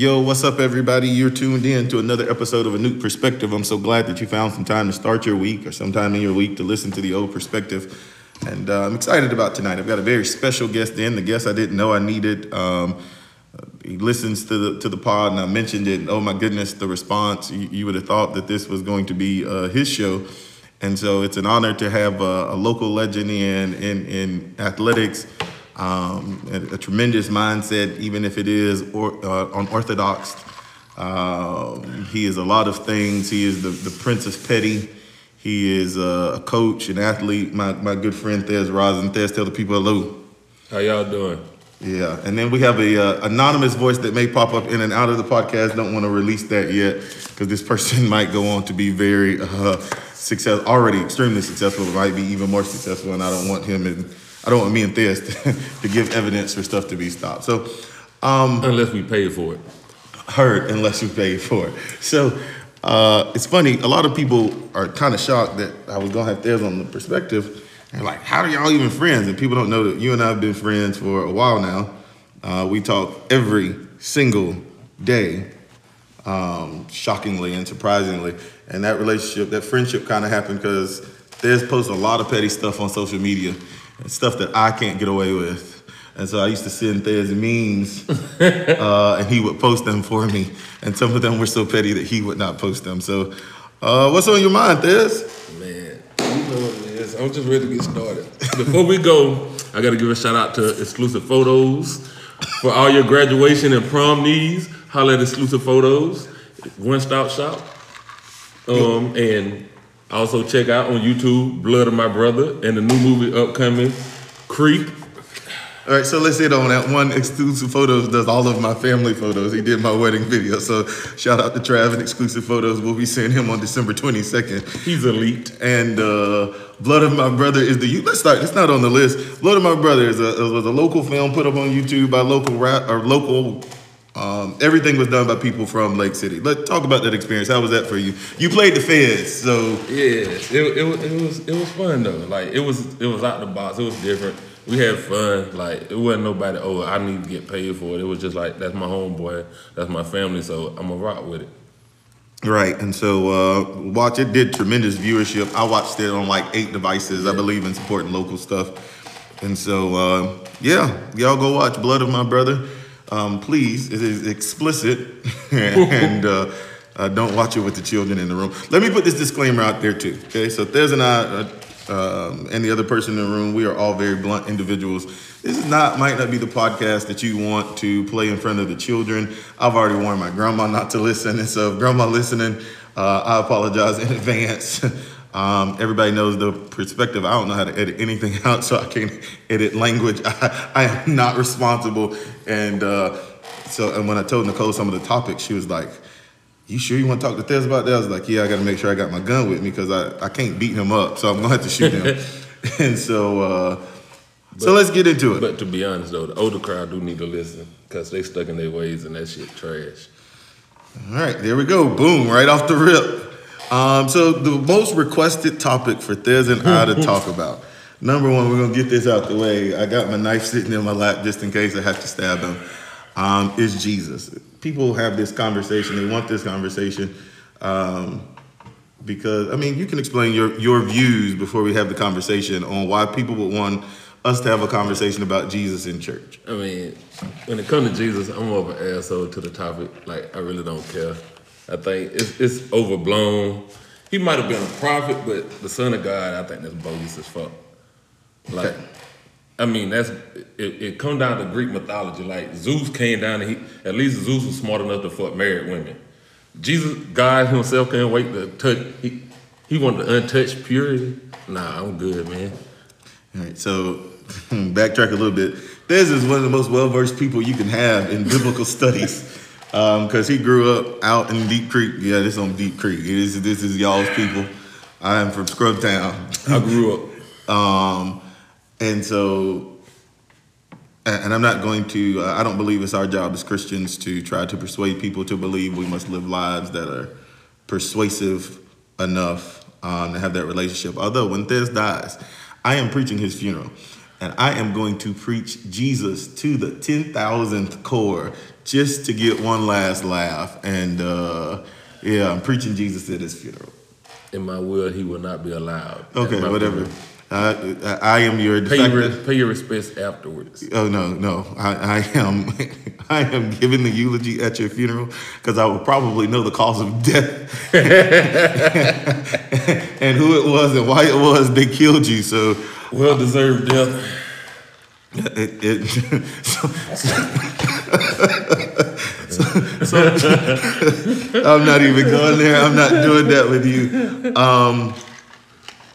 Yo, what's up, everybody? You're tuned in to another episode of A New Perspective. I'm so glad that you found some time to start your week or sometime in your week to listen to the old perspective. And I'm excited about tonight. I've got a very special guest in, the guest I didn't know I needed. He listens to the pod, and I mentioned it. And oh, my goodness, the response. You would have thought that this was going to be his show. And so it's an honor to have a local legend in athletics, a tremendous mindset, even if it is unorthodox. He is a lot of things. He is the Prince of Petty. He is a coach, an athlete. My good friend Theis Rossin. Theis, tell the people hello. How y'all doing? Yeah, and then we have a anonymous voice that may pop up in and out of the podcast. Don't want to release that yet because this person might go on to be very successful, already extremely successful, but might be even more successful, and I don't want him and I don't want me and Theis to give evidence for stuff to be stopped. So, unless we pay for it. Heard, unless you pay for it. So it's funny. A lot of people are kind of shocked that I was gonna have Theis on the perspective. And like, how are y'all even friends? And people don't know that you and I have been friends for a while now. We talk every single day, shockingly and surprisingly. And that relationship, that friendship kind of happened because Theis posts a lot of petty stuff on social media and stuff that I can't get away with. And so I used to send Theis memes and he would post them for me. And some of them were so petty that he would not post them. So what's on your mind, Theis? Man, you know what? I'm just ready to get started. Before we go, I got to give a shout out to Exclusive Photos. For all your graduation and prom needs, holler at Exclusive Photos. One-stop shop. And also check out on YouTube, Blood of My Brother, and the new movie upcoming, Creep. All right, so let's hit on that one. Exclusive Photos does all of my family photos. He did my wedding video. So shout out to Trav and Exclusive Photos. We'll be seeing him on December 22nd. He's elite. And Blood of My Brother is the... Let's start. It's not on the list. Blood of My Brother is a local film put up on YouTube by local... everything was done by people from Lake City. Let's talk about that experience. How was that for you? You played the Feds, so... Yeah, it was fun, though. Like, it was out the box. It was different. We had fun. Like, it wasn't nobody, oh, I need to get paid for it. It was just like, that's my homeboy, that's my family, so I'm going to rock with it. Right, and so watch it. Did tremendous viewership. I watched it on like 8 devices. Yeah. I believe in supporting local stuff. And so, yeah, y'all go watch Blood of My Brother. Please, it is explicit. And don't watch it with the children in the room. Let me put this disclaimer out there, too. Okay, so Theis and I... and the other person in the room, we are all very blunt individuals. This is might not be the podcast that you want to play in front of the children. I've already warned my grandma not to listen, and so if grandma listening, I apologize in advance. Everybody knows the perspective. I don't know how to edit anything out, so I can't edit language. I am not responsible. And so when I told Nicole some of the topics, she was like, you sure you want to talk to Theis about that? I was like, yeah, I got to make sure I got my gun with me because I can't beat him up, so I'm going to have to shoot him. And so so let's get into it. But to be honest, though, the older crowd do need to listen because they stuck in their ways and that shit trash. All right, there we go. Boom, right off the rip. So the most requested topic for Theis and I to talk about. Number one, we're going to get this out the way. I got my knife sitting in my lap just in case I have to stab him. Is Jesus. People have this conversation. They want this conversation because, I mean, you can explain your views before we have the conversation on why people would want us to have a conversation about Jesus in church. I mean, when it comes to Jesus, I'm more of an asshole to the topic. Like, I really don't care. I think it's overblown. He might have been a prophet, but the Son of God, I think that's bogus as fuck. Like... Okay. I mean, that's it come down to Greek mythology. Like, Zeus came down and at least Zeus was smart enough to fuck married women. Jesus, God himself can't wait to touch. He wanted to untouch purity. Nah, I'm good, man. All right, so backtrack a little bit. Theis is one of the most well-versed people you can have in biblical studies because he grew up out in Deep Creek. Yeah, this is on Deep Creek. This is y'all's people. I am from Scrub Town. I grew up. And so, and I'm not going to, I don't believe it's our job as Christians to try to persuade people to believe. We must live lives that are persuasive enough to have that relationship. Although when Theis dies, I am preaching his funeral. And I am going to preach Jesus to the 10,000th core just to get one last laugh. And yeah, I'm preaching Jesus at his funeral. In my will, he will not be allowed. Okay, whatever. I am your pay your respects afterwards. Oh no, I am giving the eulogy at your funeral because I will probably know the cause of death and who it was and why it was they killed you. So well deserved death. I'm not even going there. I'm not doing that with you.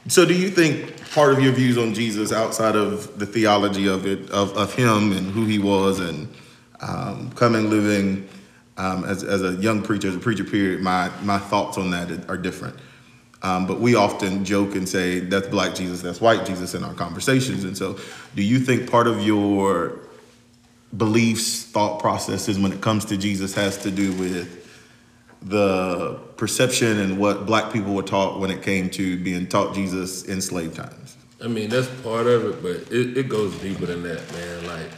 So do you think part of your views on Jesus outside of the theology of it, of him and who he was and coming, living as a young preacher, as a preacher period, my thoughts on that are different. But we often joke and say that's black Jesus, that's white Jesus in our conversations. And so do you think part of your beliefs, thought processes when it comes to Jesus has to do with the perception and what black people were taught when it came to being taught Jesus in slave times? I mean, that's part of it, but it goes deeper than that, man. Like,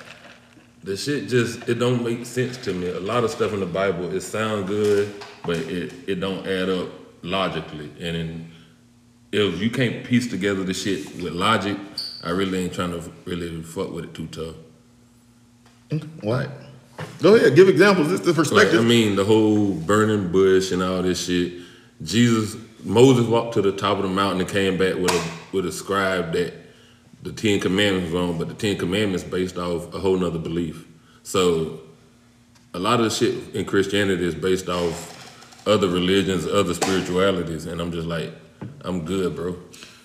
the shit just, it don't make sense to me. A lot of stuff in the Bible, it sounds good, but it don't add up logically. And if you can't piece together the shit with logic, I really ain't trying to really fuck with it too tough. What? Go ahead, give examples. It's the perspective. Like, I mean, the whole burning bush and all this shit. Moses walked to the top of the mountain and came back with a scribe that the 10 Commandments was on, but the 10 Commandments based off a whole nother belief. So a lot of the shit in Christianity is based off other religions, other spiritualities, and I'm just like, I'm good, bro.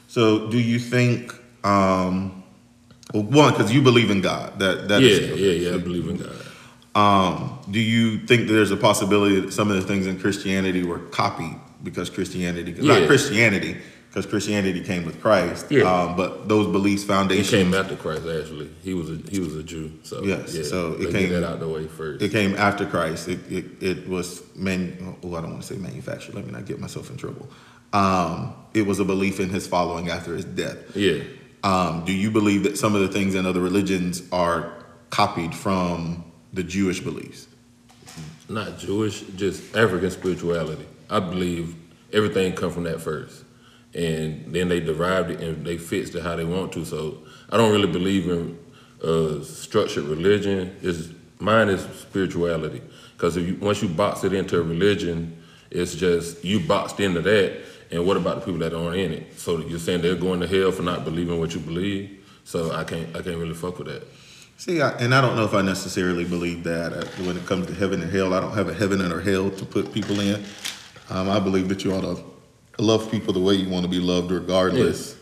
So do you think, well, one, because you believe in God. Yeah, I believe in God. Do you think that there's a possibility that some of the things in Christianity were copied because Christianity came with Christ? Yeah. But those beliefs, foundations, it came after Christ. Actually, he was a Jew. So yes. Yeah, so it came get that out the way first. It came after Christ. It was I don't want to say manufactured. Let me not get myself in trouble. It was a belief in his following after his death. Yeah. Do you believe that some of the things in other religions are copied from the Jewish beliefs? Not Jewish, just African spirituality. I believe everything come from that first. And then they derived it and they fixed it how they want to. So I don't really believe in structured religion. Mine is spirituality. Because once you box it into a religion, it's just you boxed into that. And what about the people that aren't in it? So you're saying they're going to hell for not believing what you believe? So I can't really fuck with that. See, and I don't know if I necessarily believe that. When it comes to heaven and hell, I don't have a heaven and a hell to put people in. I believe that you ought to love people the way you want to be loved regardless.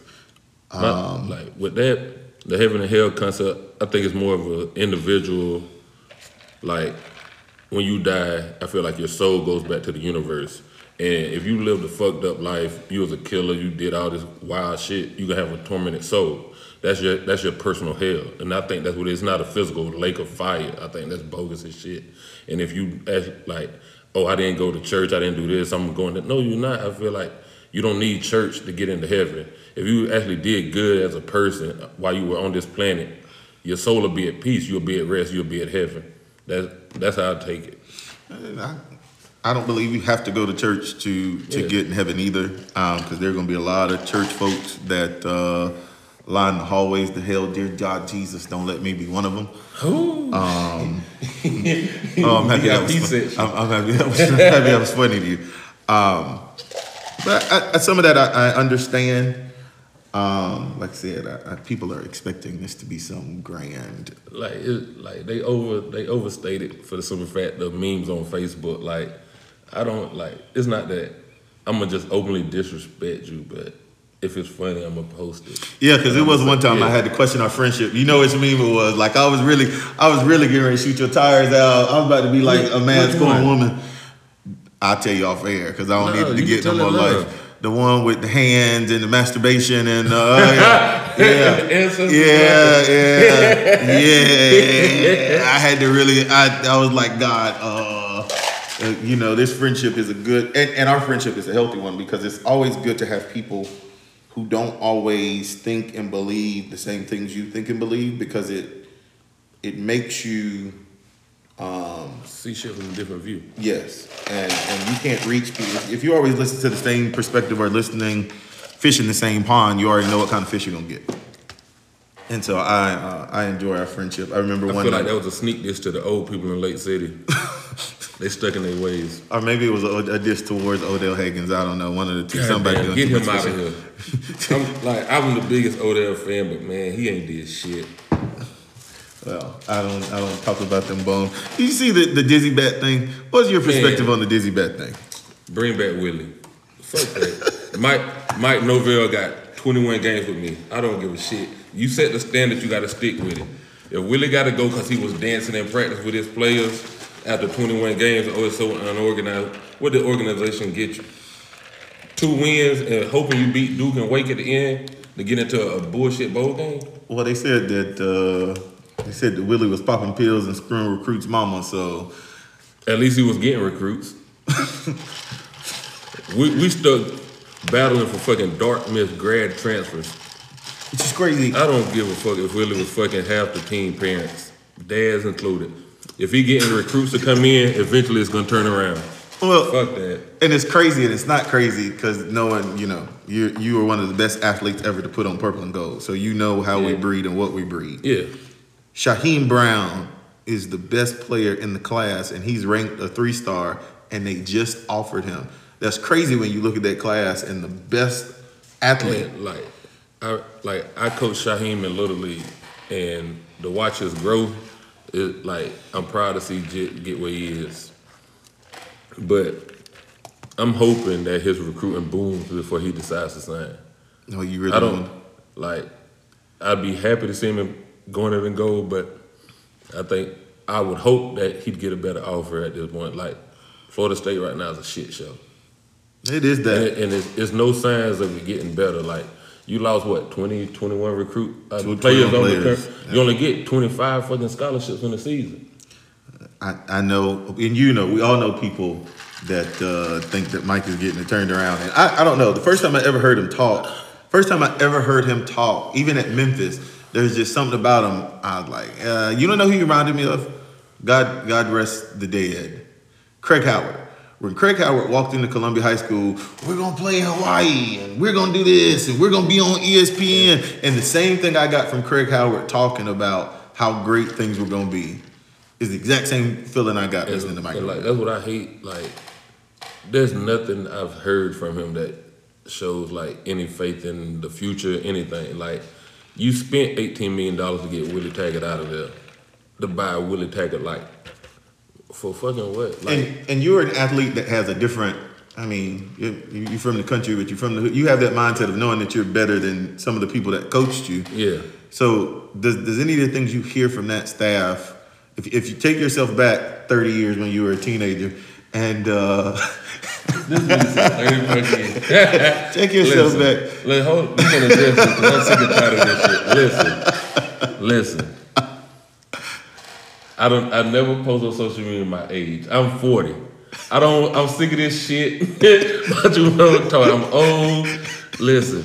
Yes. Like with that, the heaven and hell concept, I think it's more of an individual, like when you die, I feel like your soul goes back to the universe. And if you lived a fucked up life, you was a killer, you did all this wild shit, you gonna have a tormented soul. That's your personal hell. And I think that's what it is. It's not a physical lake of fire. I think that's bogus as shit. And if you ask, like, oh, I didn't go to church, I didn't do this, I'm going to... No, you're not. I feel like you don't need church to get into heaven. If you actually did good as a person while you were on this planet, your soul will be at peace, you'll be at rest, you'll be at heaven. That's how I take it. I don't believe you have to go to church to get in heaven either, because there are going to be a lot of church folks that... line in the hallways to hell, dear God, Jesus, don't let me be one of them. Ooh. I'm happy that was funny to you. But some of that I understand. Like I said, people are expecting this to be some grand. Like they overstated for the simple fact the memes on Facebook. Like I don't like. It's not that I'm gonna just openly disrespect you, but if it's funny, I'm going to post it. Yeah, because it was one time I had to question our friendship. You know which meme it was. Like, I was really getting ready to shoot your tires out. I was about to be like a man scoring woman. I'll tell you off air because I don't need to get no more life. The one with the hands and the masturbation and... Yeah. I had to really... I was like, God... you know, this friendship is a good... And our friendship is a healthy one because it's always good to have people... who don't always think and believe the same things you think and believe, because it makes you see shit from a different view. Yes, and you can't reach people. If you always listen to the same perspective or fish in the same pond, you already know what kind of fish you're gonna get. And so I enjoy our friendship. I remember one. I feel like that was a sneak dish to the old people in Lake City. They stuck in their ways. Or maybe it was a dish towards Odell Haggins. I don't know. One of the two. God, somebody damn, doing get him out of here. I'm the biggest Odell fan, but man, he ain't did shit. Well, I don't talk about them bones. You see the Dizzy Bat thing? What's your perspective on the Dizzy Bat thing? Bring back Willie. Fuck that. Mike Novell got 21 games with me. I don't give a shit. You set the standard, you got to stick with it. If Willie got to go because he was dancing in practice with his players after 21 games, oh, it's so unorganized, what did the organization get you? 2 wins and hoping you beat Duke and Wake at the end to get into a bullshit bowl game? Well, they said that Willie was popping pills and screwing recruits' mama, so... At least he was getting recruits. we stuck battling for fucking Dartmouth grad transfers. Which is crazy. I don't give a fuck if Willie was fucking half the team parents, dads included. If he getting recruits to come in, eventually it's going to turn around. Well, fuck that. And it's crazy, and it's not crazy because knowing, you are one of the best athletes ever to put on purple and gold. So you know how we breed and what we breed. Yeah. Shaheem Brown is the best player in the class, and he's ranked a 3-star, and they just offered him. That's crazy when you look at that class and the best athlete. And I coached Shaheem in Little League, and to watch his growth, I'm proud to see Jit get where he is. But I'm hoping that his recruiting booms before he decides to sign. No, you really don't. I'd be happy to see him going in and go, but I would hope that he'd get a better offer at this point. Florida State right now is a shit show. It is that. And it's no signs of it getting better. You lost, 21 recruit players on the current. You only get 25 fucking scholarships in the season. I know, and we all know people that think that Mike is getting it turned around. And I don't know. The first time I ever heard him talk, even at Memphis, there's just something about him. I was like, you don't know who he reminded me of? God rest the dead. Craig Howard. When Craig Howard walked into Columbia High School, we're going to play Hawaii, and we're going to do this, and we're going to be on ESPN. And the same thing I got from Craig Howard talking about how great things were going to be is the exact same feeling I got listening to Mike. That's what I hate. There's nothing I've heard from him that shows, any faith in the future, anything. You spent $18 million to get Willie Taggart out of there, to buy Willie Taggart, for fucking what? And you're an athlete that has a different. I mean, you're from the country, but you're from the hood. You have that mindset of knowing that you're better than some of the people that coached you. Yeah. So does any of the things you hear from that staff, if you take yourself back 30 years when you were a teenager, and this is 30 years. Take yourself back. Hold. I'm gonna address this because I'm sick and tired of this shit. Listen. I never post on social media my age. I'm 40. I'm sick of this shit. What you want to talk? I'm old. Listen.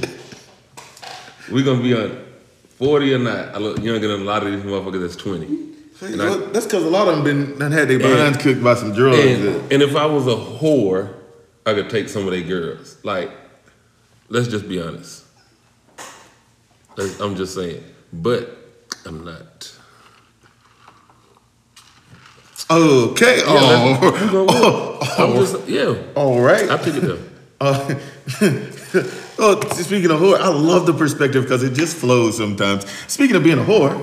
We're going to be on 40 or not. I look younger than a lot of these motherfuckers that's 20. And that's because a lot of them had their behinds cooked by some drugs. And if I was a whore, I could take some of their girls. Let's just be honest. I'm just saying. But I'm not. Okay. Yeah, all right. I pick it up. Speaking of whore, I love the perspective because it just flows sometimes. Speaking of being a whore,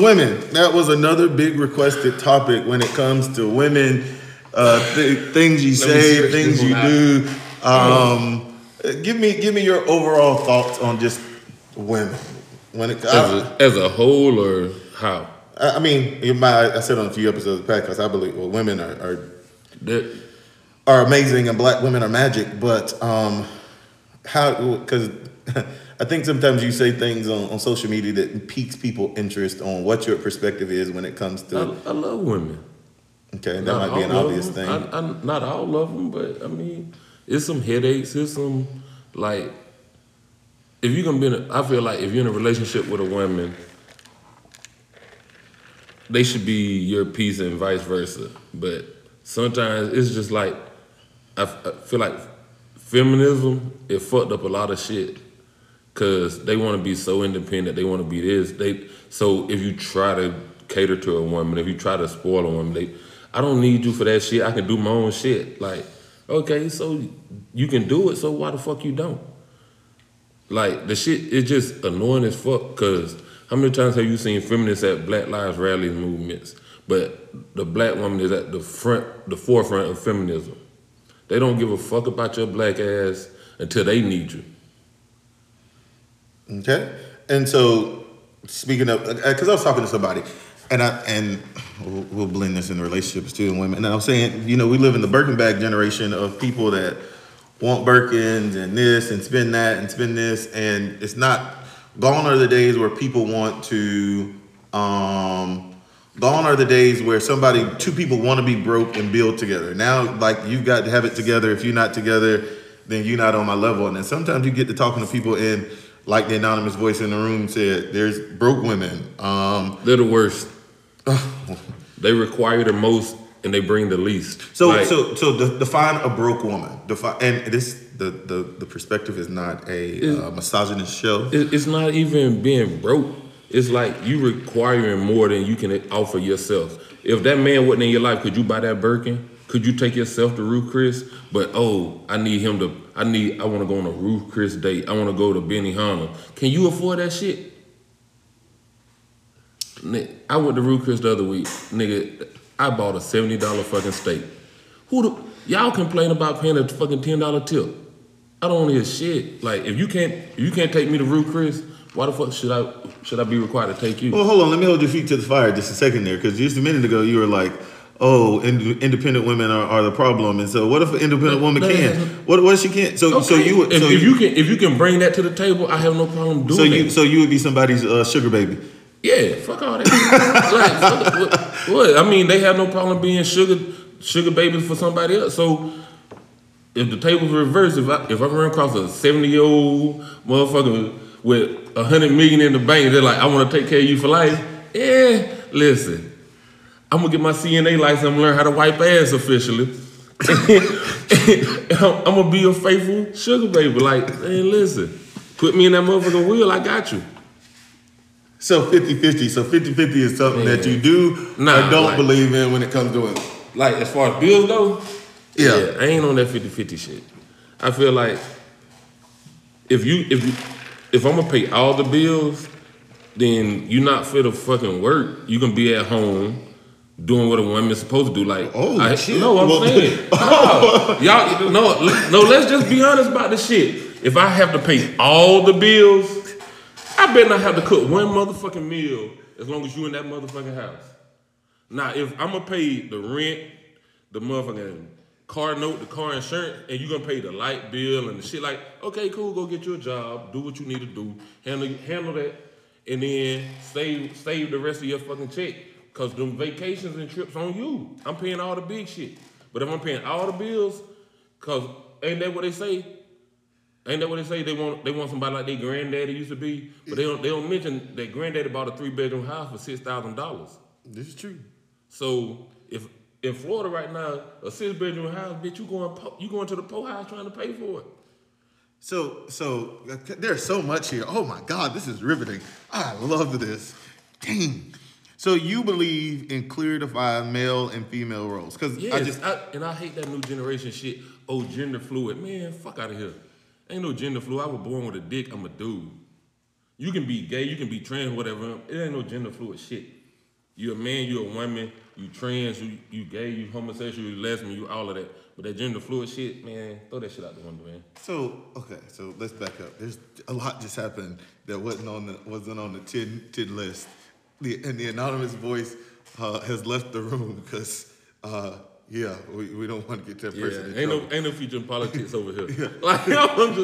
women. That was another big requested topic when it comes to women, things you say, things you do. Give me your overall thoughts on just women when it as a whole or how. I mean, I said on a few episodes of the podcast, I believe women are amazing and black women are magic. But because I think sometimes you say things on social media that piques people's interest on what your perspective is when it comes to. I love women. Okay, that might be an obvious thing. Not all of them, but I mean, it's some headaches. It's some if you're gonna be in a, I feel like if you're in a relationship with a woman, they should be your piece and vice versa. But sometimes it's just like, I feel like feminism, it fucked up a lot of shit. Cause they want to be so independent, they want to be this. So if you try to cater to a woman, if you try to spoil a woman, I don't need you for that shit. I can do my own shit. Like, okay, so you can do it. So why the fuck you don't? Like the shit, it's just annoying as fuck. Cause how many times have you seen feminists at Black Lives rallies movements? But the black woman is at the forefront of feminism. They don't give a fuck about your black ass until they need you. Okay, and so speaking of, because I was talking to somebody, and we'll blend this in relationships too, and women. And I was saying, you know, we live in the Birkin bag generation of people that want Birkins and this and spend that and spend this, and it's not gone are the days where people want to. Gone are the days where two people want to be broke and build together. Now, like you've got to have it together. If you're not together, then you're not on my level. And then sometimes you get to talking to people and. Like the anonymous voice in the room said, there's broke women. They're the worst. They require the most and they bring the least. So define a broke woman. The perspective is not a misogynist show. It's not even being broke. It's like you requiring more than you can offer yourself. If that man wasn't in your life, could you buy that Birkin? Could you take yourself to Ruth Chris? But I want to go on a Ruth Chris date. I want to go to Benihana. Can you afford that shit? I went to Ruth Chris the other week, nigga. I bought a $70 fucking steak. Y'all complain about paying a fucking $10 tip? I don't hear shit. Like if you can't take me to Ruth Chris, why the fuck should I be required to take you? Well, hold on. Let me hold your feet to the fire just a second there, because just a minute ago you were like. Oh, independent women are the problem, and so what if an independent woman can? What if she can't? If you can bring that to the table, I have no problem doing that. So you would be somebody's sugar baby. Yeah, fuck all that. Like, what? I mean, they have no problem being sugar babies for somebody else. So if the table's reversed, if I run across a 70-year-old motherfucker with $100 million in the bank, they're like, I want to take care of you for life. Yeah, listen. I'm going to get my CNA license. I'm going to learn how to wipe ass officially. I'm going to be a faithful sugar baby. Like, man, listen, put me in that motherfucking wheel. I got you. So 50-50. So 50-50 is something that you do or don't believe in when it comes to it. Like, as far as bills go, yeah, I ain't on that 50-50 shit. I feel like if I'm going to pay all the bills, then you're not fit to fucking work. You can be at home. Doing what a woman's supposed to do, like shit. No, I'm saying, y'all, no. Let's just be honest about this shit. If I have to pay all the bills, I better not have to cook one motherfucking meal as long as you in that motherfucking house. Now, if I'm gonna pay the rent, the motherfucking car note, the car insurance, and you gonna pay the light bill and the shit, like, okay, cool, go get you a job, do what you need to do, handle that, and then save the rest of your fucking check. Cause them vacations and trips on you. I'm paying all the big shit. But if I'm paying all the bills, cause ain't that what they say? Ain't that what they say? They want somebody like their granddaddy used to be, but they don't mention that granddaddy bought a 3-bedroom house for $6,000. This is true. So if in Florida right now, a 6-bedroom house, bitch, you going to the po house trying to pay for it. So there's so much here. Oh my God, this is riveting. I love this. Dang. So you believe in clarifying male and female roles? Cause yes, I hate that new generation shit. Oh, gender fluid. Man, fuck out of here. Ain't no gender fluid. I was born with a dick. I'm a dude. You can be gay. You can be trans, whatever. It ain't no gender fluid shit. You a man, you a woman, you trans, you gay, you homosexual, you lesbian, you all of that. But that gender fluid shit, man, throw that shit out the window, man. So, okay, so let's back up. There's a lot just happened that wasn't on the 10 list. And the anonymous voice has left the room because, we don't want to get that person. Yeah, ain't no future in politics over here. Yeah. Like I'm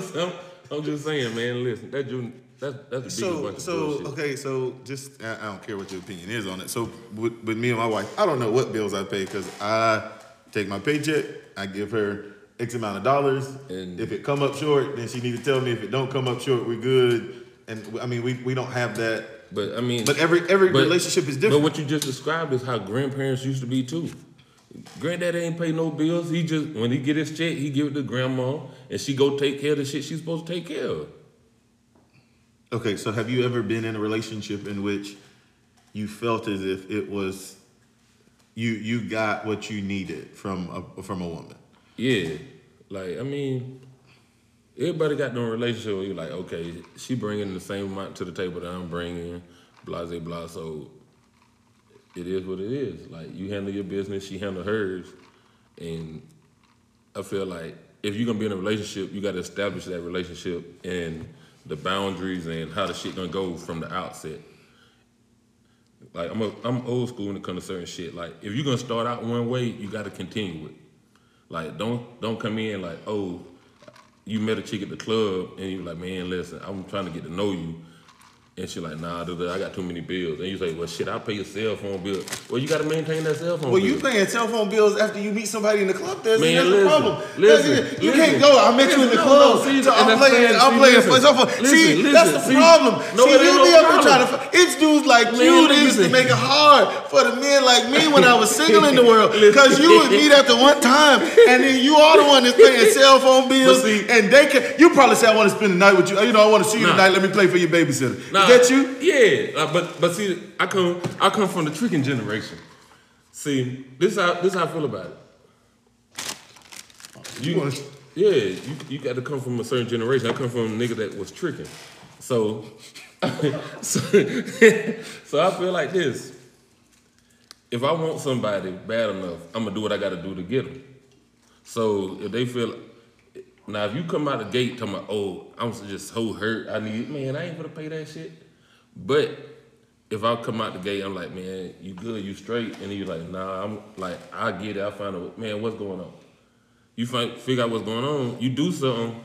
just saying, man. Listen, that's the biggest bunch of bullshit. So I don't care what your opinion is on it. So with me and my wife, I don't know what bills I pay because I take my paycheck, I give her X amount of dollars. And if it come up short, then she need to tell me. If it don't come up short, we're good. And I mean, we don't have that. But I mean, but every relationship is different. But what you just described is how grandparents used to be too. Granddad ain't pay no bills. He just, when he get his check, he give it to grandma, and she go take care of the shit she's supposed to take care of. Okay, so have you ever been in a relationship in which you felt as if it was you got what you needed from a woman? Yeah, like I mean, everybody got their relationship where you're like, okay, she bringing the same amount to the table that I'm bringing, blase blah. So it is what it is. Like, you handle your business, she handle hers, and I feel like if you're gonna be in a relationship, you gotta establish that relationship and the boundaries and how the shit gonna go from the outset. Like, I'm old school when it comes to certain shit. Like, if you're gonna start out one way, you gotta continue it. Like, don't come in like, oh, you met a chick at the club and you're like, man, listen, I'm trying to get to know you. And she like, nah, dude, I got too many bills. And you say, well, shit, I'll pay your cell phone bill. Well, you got to maintain that cell phone bill. Well, you paying cell phone bills after you meet somebody in the club. That's the problem. You can't go, I met you in the club, so I'm playing cell phone. See, that's the problem. See, you be up here trying to... It's dudes like you that used to make it hard for the men like me when I was single in the world. Because you would meet after one time, and then you are the one that's paying cell phone bills. And they can... You probably say, I want to spend the night with you. You know, I want to see you tonight. Let me play for your babysitter. That you? Yeah, but see, I come from the tricking generation. See, this how I feel about it. You got to come from a certain generation. I come from a nigga that was tricking, so I feel like this. If I want somebody bad enough, I'm gonna do what I got to do to get them. So if they feel... Now, if you come out the gate talking about, oh, I'm just so hurt, I need, man, I ain't gonna pay that shit. But if I come out the gate, I'm like, man, you good, you straight, and then you're like, nah, I'm like, I get it, I find out, man, what's going on? You figure out what's going on, you do something,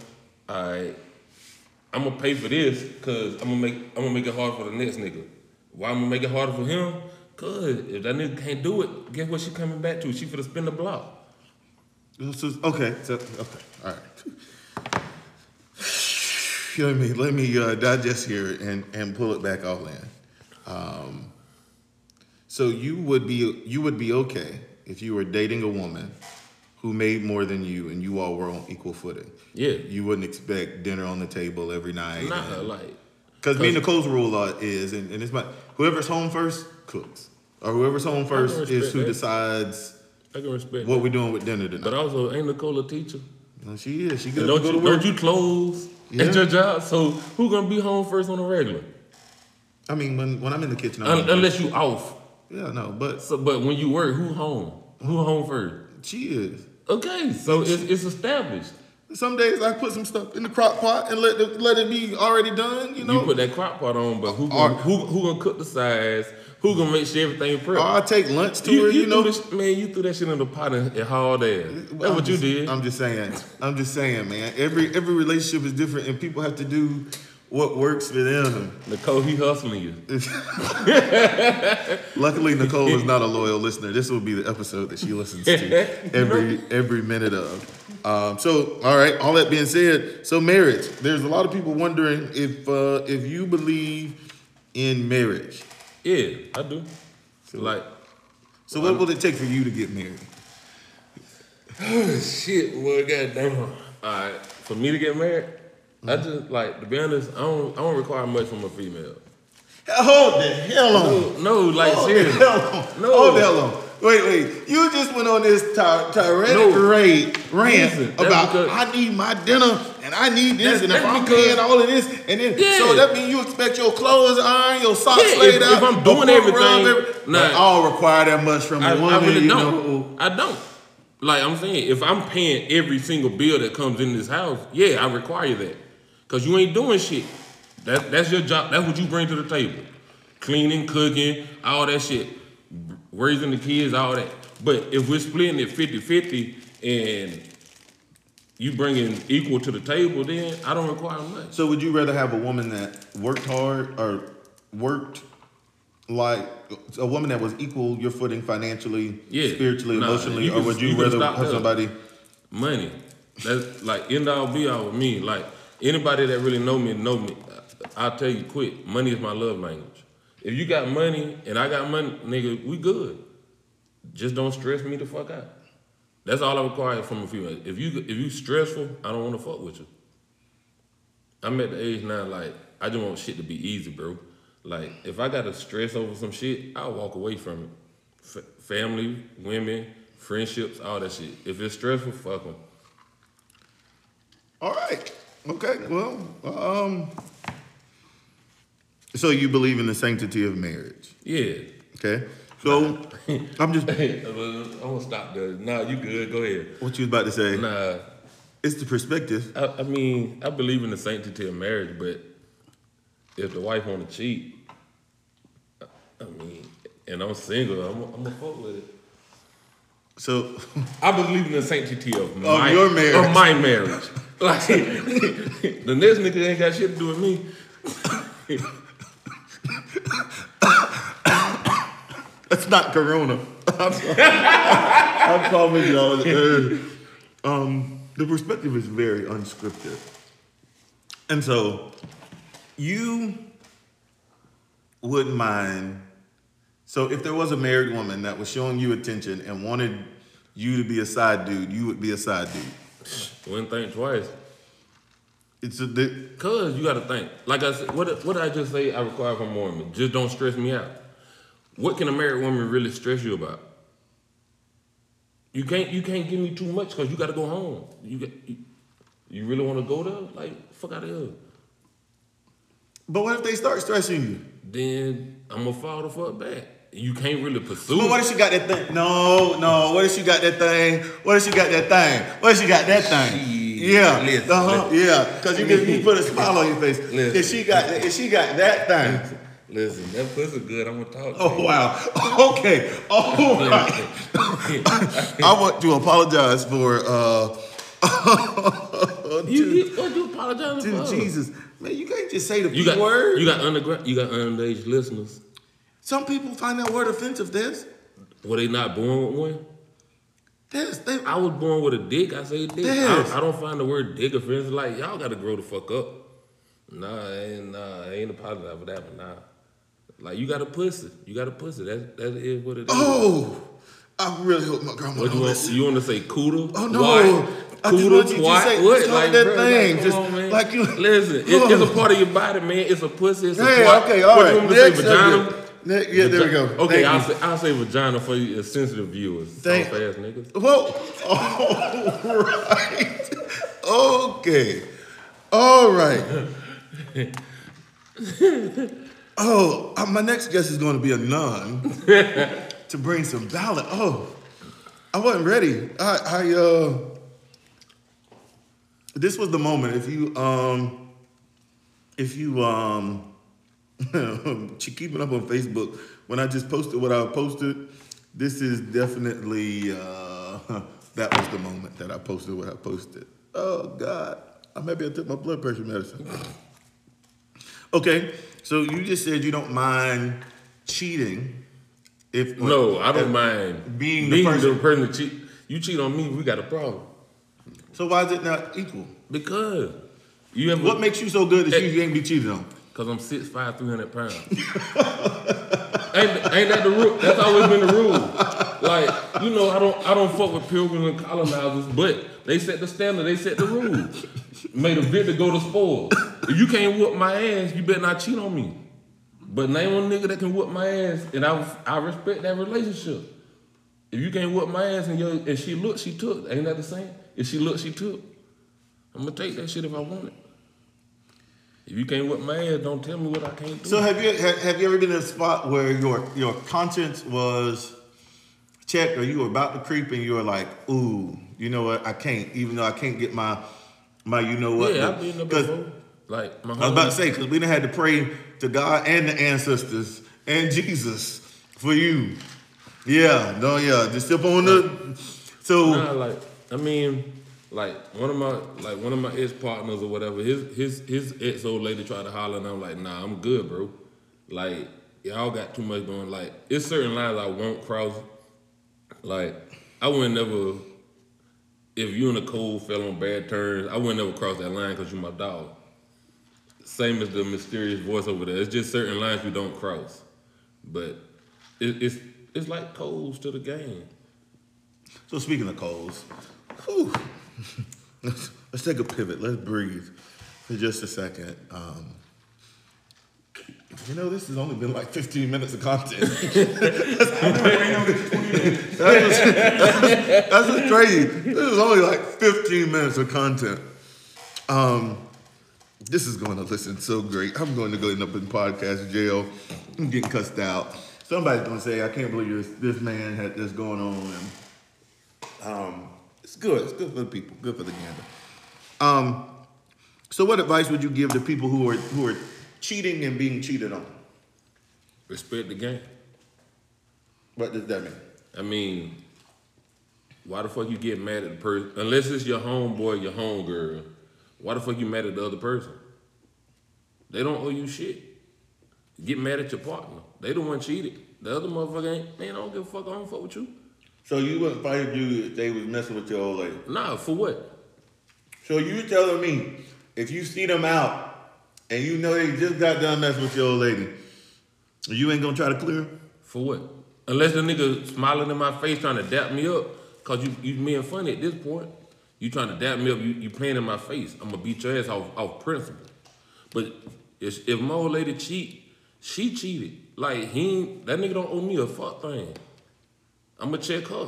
all right, I'm gonna pay for this, cause I'm gonna make it hard for the next nigga. Why I'm gonna make it harder for him? Cause if that nigga can't do it, guess what she coming back to? She finna spin the block. Okay, all right. Let me digest here and pull it back all in. So you would be okay if you were dating a woman who made more than you and you all were on equal footing. Yeah. You wouldn't expect dinner on the table every night. Nah, like, because me and Nicole's rule is, and it's my, whoever's home first cooks, or whoever's home first is who decides. I can respect what we're doing with dinner tonight. But also, ain't Nicole a teacher? No, she is. She good. Don't, go to work. Don't you close at your job? So who gonna be home first on the regular? I mean, when I'm in the kitchen, unless you off. Yeah, no, but when you work, who home? Who home first? She is. Okay, so it's established. Some days I put some stuff in the crock pot and let it be already done. You know, you put that crock pot on, but who gonna cook the sides? Who gonna make sure everything prep? Or I take lunch to her, you know. You threw that shit in the pot and hauled ass. That's what you did. I'm just saying, man. Every relationship is different, and people have to do what works for them. Nicole, he hustling you. Luckily, Nicole is not a loyal listener. This will be the episode that she listens to every minute of. So, all right. All that being said, so marriage. There's a lot of people wondering if you believe in marriage. Yeah, I do. So what will it take for you to get married? Oh, shit, boy, goddamn. All right, for me to get married, I just, like, to be honest, I don't require much from a female. Hold the hell on. No, like, seriously. Hold the hell on. Wait. You just went on this tyrannical rant about because I need my dinner and I need this and if I'm paying all of this and then so that means you expect your clothes ironed, your socks laid out. If I'm doing everything, I all require that much from a woman. I really don't. I don't. Like I'm saying, if I'm paying every single bill that comes in this house, yeah, I require that because you ain't doing shit. That's your job. That's what you bring to the table: cleaning, cooking, all that shit. Raising the kids, all that. But if we're splitting it 50-50 and you bringing equal to the table, then I don't require much. So would you rather have a woman that worked hard or worked like a woman that was equal your footing financially, spiritually, emotionally, or would you rather have somebody? Money. That's like end all be all with me. Like anybody that really know me, I'll tell you quick, money is my love language. If you got money and I got money, nigga, we good. Just don't stress me the fuck out. That's all I require from a female. If you stressful, I don't want to fuck with you. I'm at the age now, like, I just want shit to be easy, bro. Like, if I got to stress over some shit, I'll walk away from it. Family, women, friendships, all that shit. If it's stressful, fuck them. All right. Okay, well, so you believe in the sanctity of marriage? Yeah. Okay. So, I'm just... I'm going to stop there. Nah, you good. Go ahead. What you was about to say? Nah. It's the perspective. I mean, I believe in the sanctity of marriage, but if the wife want to cheat, I mean, and I'm single, I'm going to fuck with it. So... I believe in the sanctity of my marriage. Like, the next nigga ain't got shit to do with me. That's not Corona. I promise y'all. The perspective is very unscripted. And so, you wouldn't mind... So if there was a married woman that was showing you attention and wanted you to be a side dude, you would be a side dude. Wouldn't think twice. It's a dick. Cause you gotta think. Like I said, what did I just say I require from a woman? Just don't stress me out. What can a married woman really stress you about? You can't give me too much because you gotta go home. You really wanna go there? Like, fuck out of here. But what if they start stressing you? Then I'm gonna fall the fuck back. You can't really pursue. But what if she got that thing? No. What if she got that thing? What if she got that thing? What if she got that thing? Yeah, listen, yeah. Because you put a smile on your face. Listen, if she got that thing. Listen, that pussy good. I'm gonna talk to you. Wow. Okay. Oh my. I want to apologize for. What you apologize for? Jesus, man, you can't just say the big word. You got underage listeners. Some people find that word offensive. This. Were they not born with one? Yes, I was born with a dick. I say dick. Yes. I don't find the word dick offensive. Like, y'all got to grow the fuck up. Nah, I ain't apologize for that one. Nah, like you got a pussy. That is what it is. Oh, I really hope my grandma. You want to say cooter? Oh no, cooter, twat, what? Like that bro, thing. Like, just on, like you. Listen, it's a part of your body, man. It's a pussy. It's a twat. Okay, all right. What do you want to say, vagina? Yeah, there we go. Okay, I'll say vagina for you sensitive viewers. Thank you. Fast niggas. Well, all right. Okay. All right. My next guest is going to be a nun to bring some ballot. Oh, I wasn't ready. This was the moment. If you keeping up on Facebook, when I just posted what I posted, this is definitely, that was the moment that I posted what I posted. Oh, God. Maybe I took my blood pressure medicine. Okay, so you just said you don't mind cheating. I don't mind being the person to cheat. You cheat on me, we got a problem. So why is it not equal? Because. What makes you so good that you ain't be cheated on? Because I'm 6'5", 300 pounds. ain't that the rule? That's always been the rule. Like, you know, I don't fuck with pilgrims and colonizers, but they set the standard, they set the rule. Made a victor go to spoil. If you can't whoop my ass, you better not cheat on me. But name one nigga that can whoop my ass, and I respect that relationship. If you can't whoop my ass and she looked, she took. Ain't that the same? If she looked, she took. I'm going to take that shit if I want it. If you can't whip my ass, don't tell me what I can't do. So have you ever been in a spot where your conscience was checked or you were about to creep and you were like, ooh, you know what, I can't, even though I can't get my you know what. Yeah, I've been there before. Like, I was about to say, because we done had to pray to God and the ancestors and Jesus for you. Yeah, no, yeah, just step on the... So... Nah, like, I mean... Like one of my ex partners or whatever, his ex old lady tried to holler and I'm like, nah, I'm good, bro. Like, y'all got too much going. Like, it's certain lines I won't cross. Like, I wouldn't never if you and Nicole fell on bad terms, I wouldn't ever cross that line because you're my dog. Same as the mysterious voice over there. It's just certain lines we don't cross. But it's like coals to the game. So speaking of coals, let's take a pivot. Let's breathe for just a second. You know, this has only been like 15 minutes of content. That's just crazy. This is only like 15 minutes of content. This is going to listen so great. I'm going to go end up in podcast jail. I'm getting cussed out. Somebody's going to say, I can't believe this man had this going on. And, it's good. It's good for the people. Good for the gander. So what advice would you give to people who are cheating and being cheated on? Respect the game. What does that mean? I mean, why the fuck you get mad at the person? Unless it's your homeboy, your homegirl. Why the fuck you mad at the other person? They don't owe you shit. Get mad at your partner. They the one cheated. The other motherfucker ain't, man, I don't give a fuck, I don't fuck with you. So you wouldn't fight a dude if they was messing with your old lady? Nah, for what? So you telling me, if you see them out, and you know they just got done messing with your old lady, you ain't gonna try to clear them? For what? Unless the nigga smiling in my face trying to dap me up, cause you being funny at this point. You trying to dap me up, you playing in my face. I'm going to beat your ass off principle. But if my old lady cheat, she cheated. Like, that nigga don't owe me a fuck thing. I'm going to check her.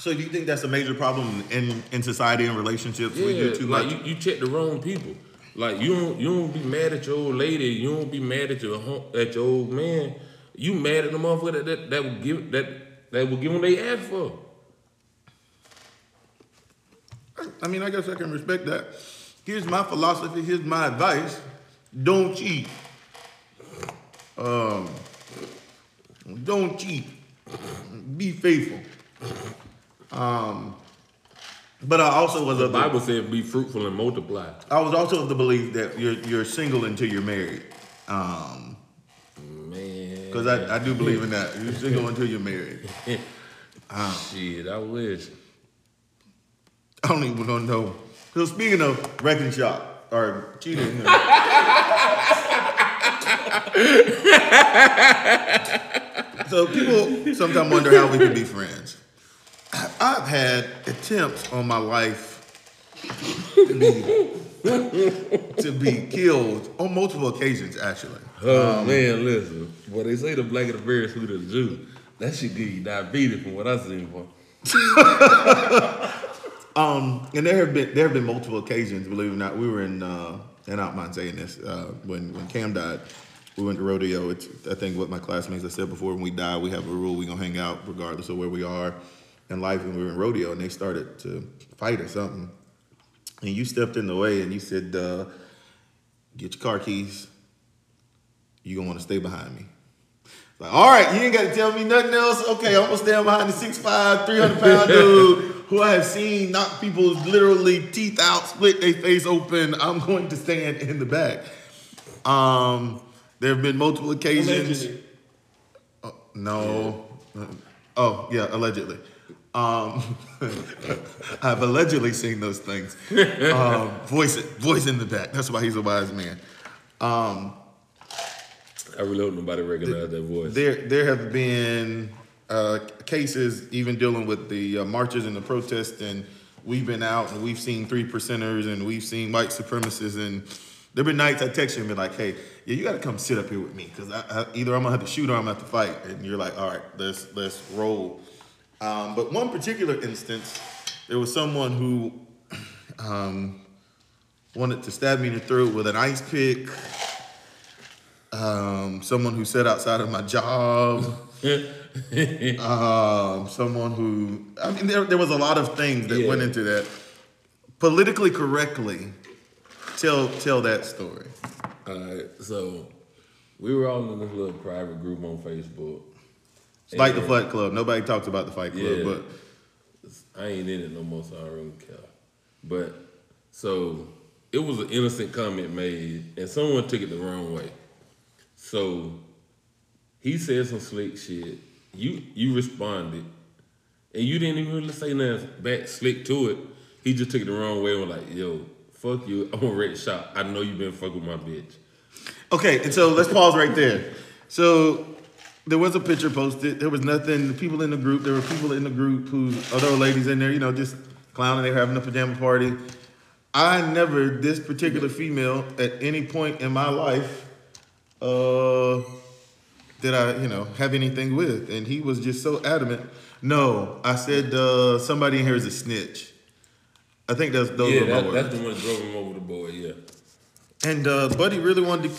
So do you think that's a major problem in society and relationships? Yeah, we do too much? Like you check the wrong people. Like, you don't be mad at your old lady. You don't be mad at your old man. You mad at the motherfucker that will give them their ass for. I mean, I guess I can respect that. Here's my philosophy. Here's my advice. Don't cheat. Don't cheat. Be faithful. But I also was the Bible said, "Be fruitful and multiply." I was also of the belief that you're single until you're married. Man, because I do believe in that. You're single until you're married. Shit, I wish. I don't even want to know. So speaking of wrecking shop or cheating, so people sometimes wonder how we can be friends. I've had attempts on my life to be killed on multiple occasions, actually. Oh man, listen. Well, they say the black of the berry is sweeter than the juice. That shit give you diabetes from what I've seen before. And there have been multiple occasions, believe it or not. We were in, and I don't mind saying this, when Cam died, we went to rodeo. It's, I think what my classmates, I said before, when we die, we have a rule, we're gonna hang out regardless of where we are in life. And we were in rodeo and they started to fight or something. And you stepped in the way and you said, get your car keys. You gonna wanna stay behind me. Like, all right, you ain't gotta tell me nothing else. Okay, I'm gonna stand behind the 6'5", 300-pound dude who I have seen knock people's literally teeth out, split their face open. I'm going to stand in the back. There have been multiple occasions. Allegedly. Oh, no. Oh, yeah, allegedly. I've allegedly seen those things. Voice in the back. That's why he's a wise man. I really hope nobody recognized that voice. There have been... cases even dealing with the marches and the protests, and we've been out and we've seen 3%ers and we've seen white supremacists, and there've been nights I text you and be like, hey, yeah, you got to come sit up here with me because either I'm gonna have to shoot or I'm gonna have to fight, and you're like, all right, let's roll. But one particular instance, there was someone who wanted to stab me in the throat with an ice pick. Someone who sat outside of my job. Someone who, I mean, there was a lot of things that went into that. Politically correctly, tell that story. All right, so we were all in this little private group on Facebook. It's like the Fight Club. Nobody talks about the Fight Club, but I ain't in it no more, so I don't really care. But so it was an innocent comment made, and someone took it the wrong way. So he said some slick shit. You responded. And you didn't even really say nothing back slick to it. He just took it the wrong way and was like, yo, fuck you. I'm gonna wreck the shop. I know you been fucking with my bitch. Okay, and so let's pause right there. So there was a picture posted. There was nothing. People in the group, there were people in the group who, other ladies in there, you know, just clowning. They were having a pajama party. I never, this particular female, at any point in my life, that I, you know, have anything with. And he was just so adamant. No, I said, somebody in here is a snitch. I think those were my words. Yeah, that's the one that drove him over the boy, yeah. And Buddy really wanted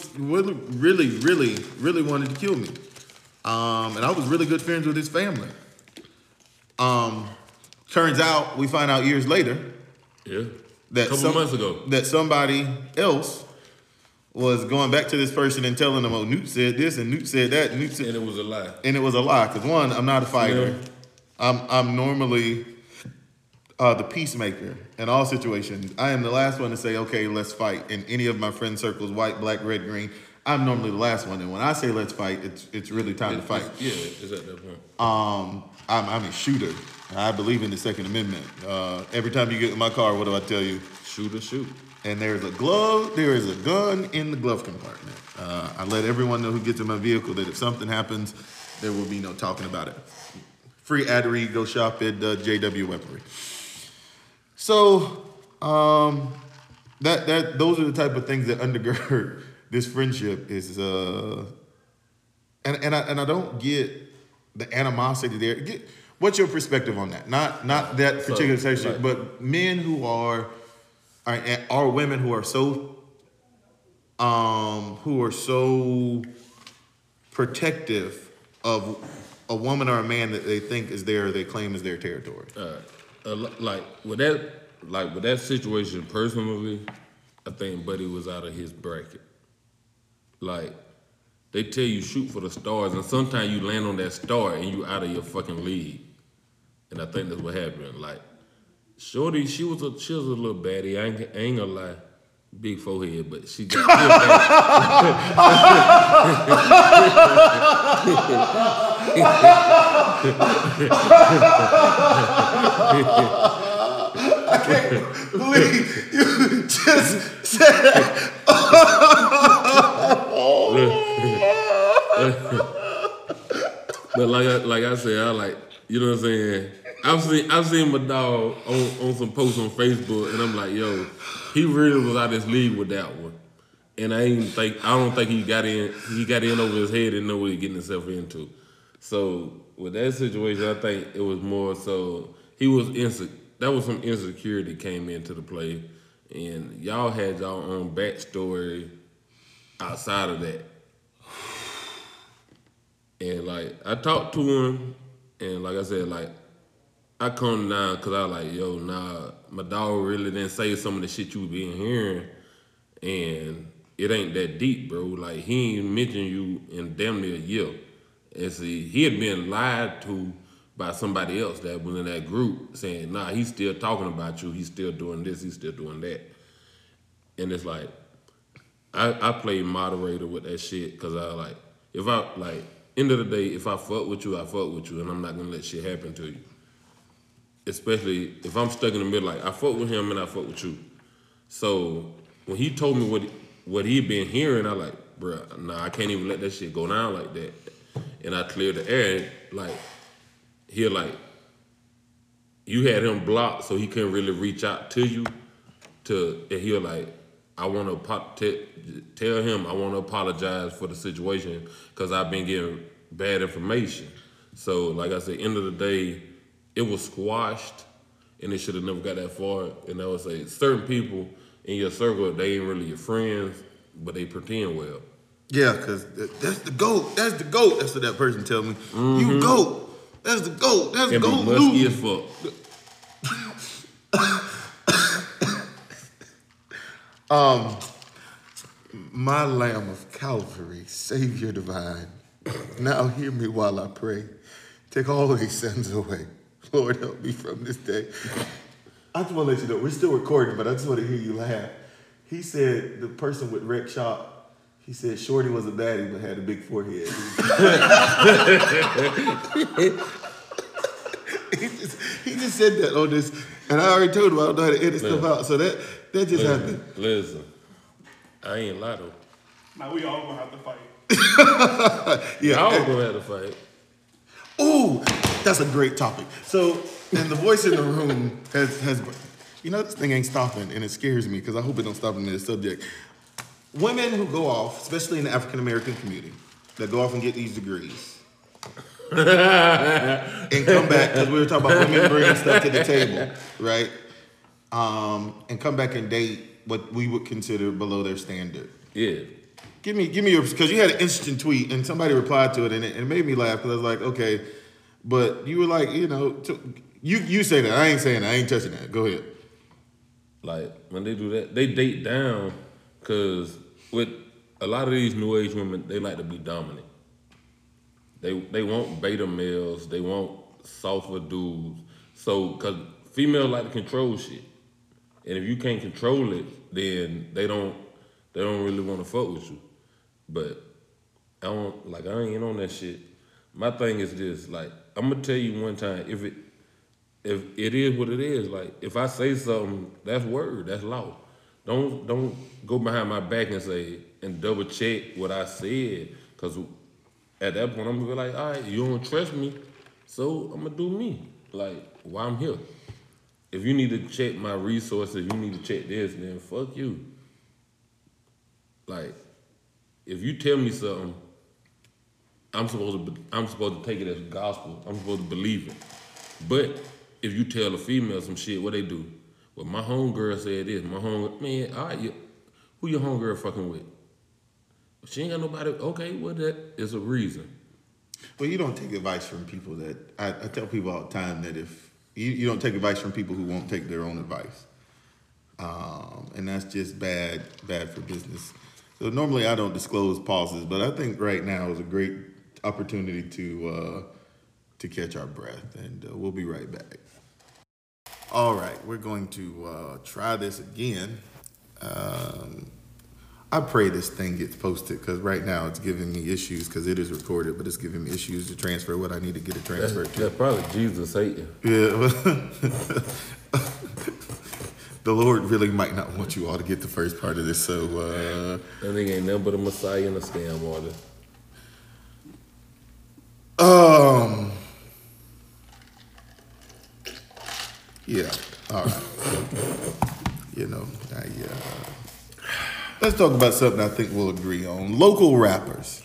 to kill me. And I was really good friends with his family. Turns out, we find out years later. Yeah. A couple months ago. That somebody else was going back to this person and telling them, oh, Newt said this and Newt said that. And it was a lie. And it was a lie. Because one, I'm not a fighter. Yeah. I'm normally the peacemaker in all situations. I am the last one to say, okay, let's fight. In any of my friend circles, white, black, red, green, I'm normally the last one. And when I say let's fight, it's really time to fight. It's at that point. I'm a shooter. I believe in the Second Amendment. Every time you get in my car, what do I tell you? Shoot or shoot. And there's a glove, there is a gun in the glove compartment. I let everyone know who gets in my vehicle that if something happens, there will be no talking about it. Free ad read, go shop at JW Weaponry. So, those are the type of things that undergird this friendship is, and I don't get the animosity there. What's your perspective on that? Not that particular situation, right. But men who are women who are so protective of a woman or a man that they think is their, they claim is their territory. With that situation personally, I think Buddy was out of his bracket. Like, they tell you shoot for the stars, and sometimes you land on that star and you out of your fucking league. And I think that's what happened. Like, Shorty, she was a little baddie. I ain't gonna lie. Big forehead, but she got I can't believe you just said that. But like I said, I like, you know what I'm saying? I've seen my dog on some posts on Facebook, and I'm like, yo, he really was out of his league with that one. And I don't think he got in over his head and know what he getting himself into. So with that situation, I think it was more so he was insecure. That was some insecurity came into the play, and y'all had y'all own backstory outside of that. And like, I talked to him, and like I said, like, I come down because I like, yo, nah, my dog really didn't say some of the shit you been hearing, and it ain't that deep, bro. Like, he ain't mentioned you in damn near a year. And see, he had been lied to by somebody else that was in that group saying, nah, he's still talking about you, he's still doing this, he's still doing that. And it's like, I play moderator with that shit because I like, if I, like, end of the day, if I fuck with you, I fuck with you, and I'm not gonna let shit happen to you. Especially if I'm stuck in the middle, like, I fuck with him and I fuck with you. So when he told me what he'd been hearing, I like, bruh, nah, I can't even let that shit go down like that. And I cleared the air, like, he like, you had him blocked so he couldn't really reach out to you. And he like, I want to tell him I want to apologize for the situation because I've been getting bad information. So like I said, end of the day, it was squashed and it should have never got that far. And I would say certain people in your circle, they ain't really your friends, but they pretend well. Yeah, because that's the GOAT. That's the GOAT. That's what that person tell me. Mm-hmm. You GOAT. That's the GOAT. That's the GOAT. Musky as fuck. My Lamb of Calvary, Savior divine, now hear me while I pray. Take all these sins away. Lord, help me from this day. I just want to let you know, we're still recording, but I just want to hear you laugh. He said, the person with wreck shop, he said Shorty was a baddie but had a big forehead. He He just said that on this, and I already told him I don't know how to edit stuff out. So that just happened. Listen, I ain't Lotto. Now we all gonna have to fight. Yeah, all gonna have to fight. Ooh, that's a great topic. So, and the voice in the room has you know, this thing ain't stopping, and it scares me because I hope it don't stop in this subject. Women who go off, especially in the African-American community, that go off and get these degrees and come back, because we were talking about women bringing stuff to the table, right? And come back and date what we would consider below their standard. Yeah. Give me your, because you had an interesting tweet and somebody replied to it and it made me laugh because I was like, okay, but you were like, you know, you say that. I ain't saying that. I ain't touching that. Go ahead. Like, when they do that, they date down because with a lot of these new age women, they like to be dominant. They want beta males. They want softer dudes. So, because females like to control shit. And if you can't control it, then they don't really want to fuck with you. But I ain't on that shit. My thing is this, like, I'm gonna tell you one time, if it is what it is, like, if I say something, that's word, that's law. Don't go behind my back and say, and double check what I said, cause at that point I'm gonna be like, all right, you don't trust me, so I'm gonna do me, like, why I'm here. If you need to check my resources, you need to check this, then fuck you. Like, if you tell me something, I'm supposed to take it as gospel. I'm supposed to believe it. But if you tell a female some shit, what they do? Well, my homegirl said this. My homegirl, man, all right, who your homegirl fucking with? She ain't got nobody. Okay, well, that is a reason. Well, you don't take advice from people that, I tell people all the time that if you don't take advice from people who won't take their own advice. And that's just bad for business. So normally I don't disclose pauses, but I think right now is a great opportunity to catch our breath, and we'll be right back. All right, we're going to try this again. I pray this thing gets posted because right now it's giving me issues because it is recorded, but it's giving me issues to transfer what I need to get it transferred to. That's probably Jesus hating. Yeah. The Lord really might not want you all to get the first part of this, so... that thing ain't nothing but a Messiah and a scam order. Yeah, all right. You know, let's talk about something I think we'll agree on. Local rappers.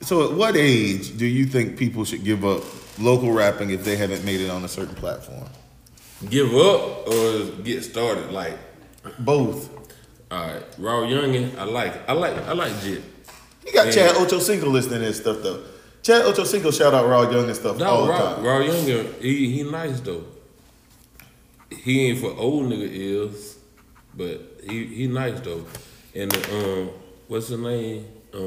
So at what age do you think people should give up local rapping if they haven't made it on a certain platform? Give up or get started, like both. All right, Raw Youngin, I like Jit. You got Chad Ochocinco listening to his stuff though. Chad Ochocinco shout out Raw Youngin stuff all the time. Raw Youngin, he nice though. He ain't for old nigga ears, but he nice though. And what's his name? We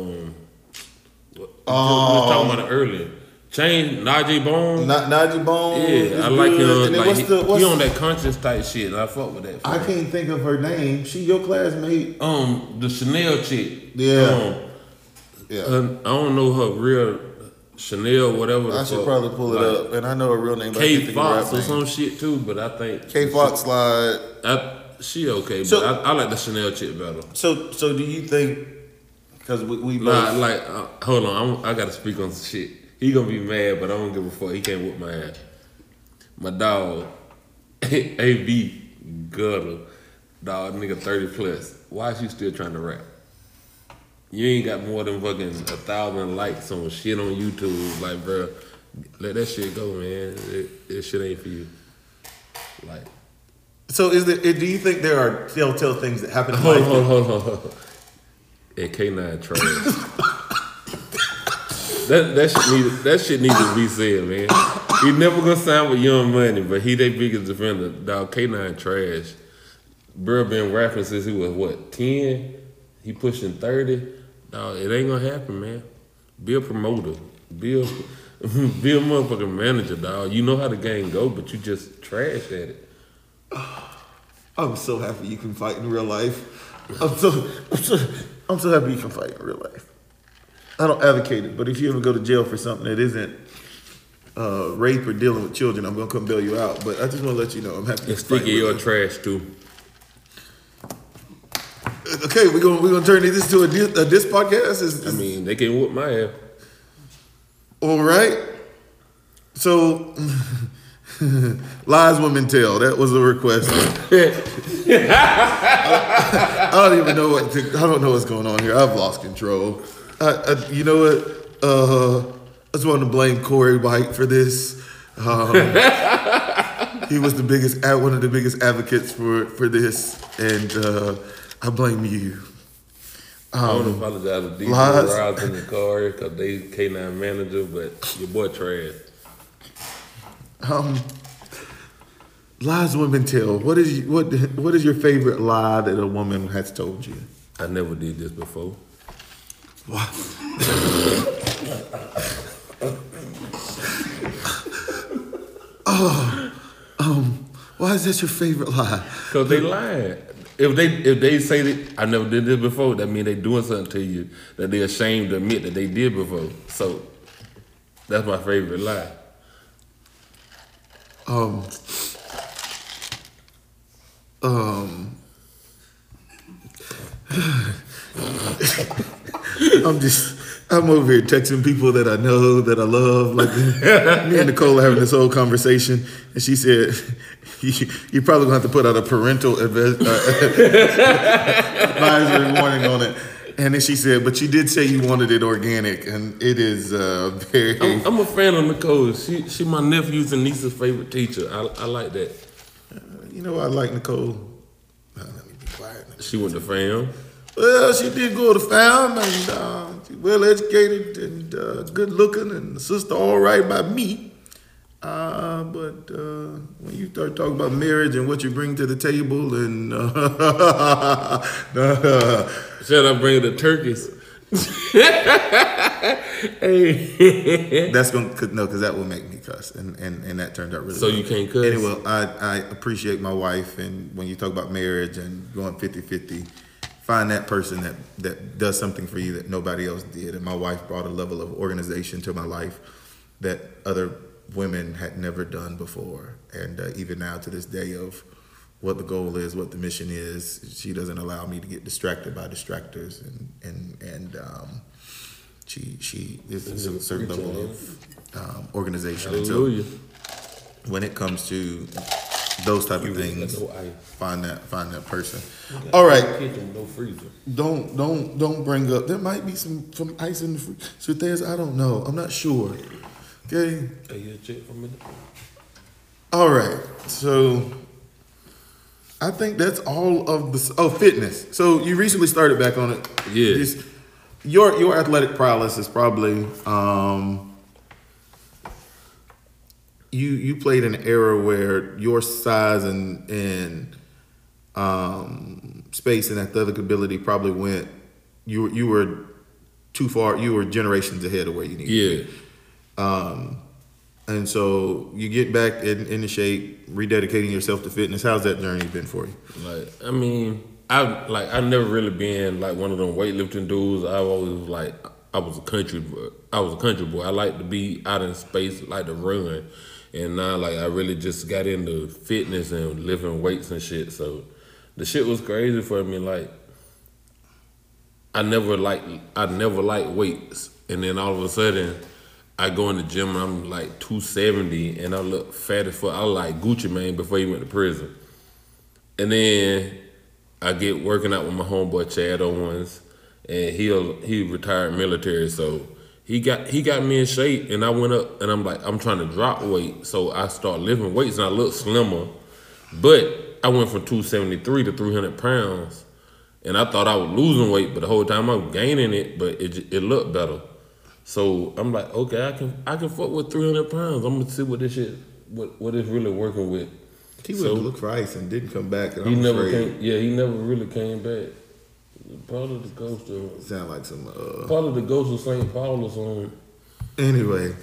was talking about it earlier. Najee Bones. Najee Bones. Yeah, I like him. Like, he on that conscious type shit. I fuck with that. I can't think of her name. She your classmate. The Chanel chick. Yeah. I don't know her real Chanel, whatever. I should probably pull it up. And I know her real name. K Fox or some shit too, but I think K Fox slide. She okay, but I like the Chanel chick better. So do you think? Because we both like. Hold on, I gotta speak on some shit. He gonna be mad, but I don't give a fuck. He can't whoop my ass. My dog, A.B. Gutter, dog, nigga 30 plus. Why is you still trying to rap? You ain't got more than fucking 1,000 likes on shit on YouTube. Like, bro, let that shit go, man. That shit ain't for you. Like, so do you think there are telltale things that happen? Hold on. And K-9 trash. That shit needs to be said, man. He never gonna sign with Young Money, but he their biggest defender. Dog, K-9 trash. Bro been rapping since he was, 10? He pushing 30? Dog, it ain't gonna happen, man. Be a promoter. Be a motherfucking manager, dog. You know how the game go, but you just trash at it. I'm so happy you can fight in real life. I'm so happy you can fight in real life. I don't advocate it, but if you ever go to jail for something that isn't rape or dealing with children, I'm going to come bail you out. But I just want to let you know I'm happy to speak. You're trash, too. Okay, we're gonna turn this to a diss podcast? I mean, they can whoop my ass. All right. So, lies women tell. That was a request. I don't even know I don't know what's going on here. I've lost control. You know what? I just want to blame Corey White for this. He was one of the biggest advocates for this, and I blame you. I want to apologize to D.C. Rods in the car because they K-9 manager, but your boy trash. Lies women tell. What is your favorite lie that a woman has told you? I never did this before. What? Why is that your favorite lie? Because they lied. If they say that I never did this before, that means they doing something to you that they're ashamed to admit that they did before. So that's my favorite lie. I'm over here texting people that I know, that I love. Like me and Nicole are having this whole conversation, and she said, "You're probably gonna have to put out a parental advisory warning on it." And then she said, "But you did say you wanted it organic, and it is very." I'm a fan of Nicole. She my nephew's and niece's favorite teacher. I like that. You know, I like Nicole. No, let me be quiet. She went to FAM. Well, she did go to FAM, and she's well educated and good looking, and the sister all right by me. But when you start talking about marriage and what you bring to the table and should I bring the turkeys? Hey, that's gonna because that will make me cuss, and that turned out really. So well. You can't cuss. Anyway, I appreciate my wife, and when you talk about marriage and going 50-50, find that person that does something for you that nobody else did. And my wife brought a level of organization to my life that other women had never done before, and even now to this day of what the goal is, what the mission is, she doesn't allow me to get distracted by distractors, and she is a certain level of organization. Hallelujah. And so when it comes to those type of things, find that person. All right, kitchen, no freezer. Don't bring up. There might be some ice in the freezer. So there's I don't know. I'm not sure. Okay. Are you a chick for a minute? All right. So I think that's all of the fitness. So you recently started back on it. Yeah. Just, your athletic prowess is probably you played an era where your size and space and athletic ability probably went you were too far, you were generations ahead of where you needed to be. And so you get back in the shape, rededicating yourself to fitness. How's that journey been for you? Like, I mean, I've never really been like one of them weightlifting dudes. I always was like, I was a country boy. I like to be out in space, like to run. And now like, I really just got into fitness and lifting weights and shit. So the shit was crazy for me. Like, I never liked weights. And then all of a sudden, I go in the gym and I'm like 270 and I look fat as fuck. I was like Gucci Mane before he went to prison. And then I get working out with my homeboy Chad Owens, and he retired military, so he got me in shape, and I went up and I'm like, I'm trying to drop weight, so I start lifting weights and I look slimmer. But I went from 273 to 300 pounds, and I thought I was losing weight, but the whole time I was gaining it, but it looked better. So I'm like, okay, I can fuck with 300 pounds. I'm gonna see what this shit, what it's really working with. He went to look for ice and didn't come back. And he never really came back. Part of the ghost of sound like some part of the ghost of St. Paul or something. Anyway,